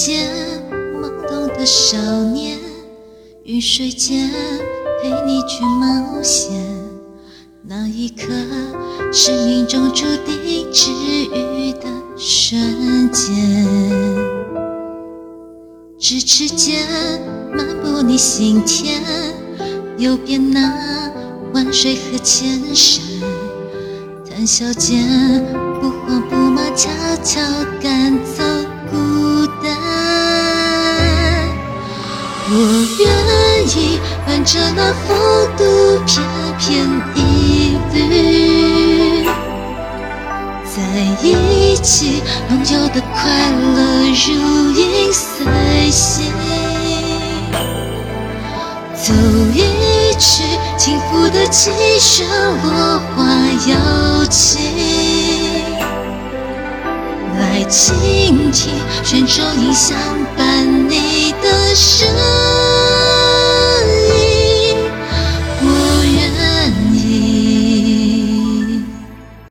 间，懵懂的少年，雨水间陪你去冒险，那一刻是命中注定治愈的瞬间。咫尺间漫步你心田，游遍那万水和千山，谈笑间不慌不忙，悄悄赶走孤单。我愿意伴着那风度翩翩一缕，在一起朋友的快乐如影随形，走一曲轻浮的琴弦，落花摇起来倾听，泉州音相伴。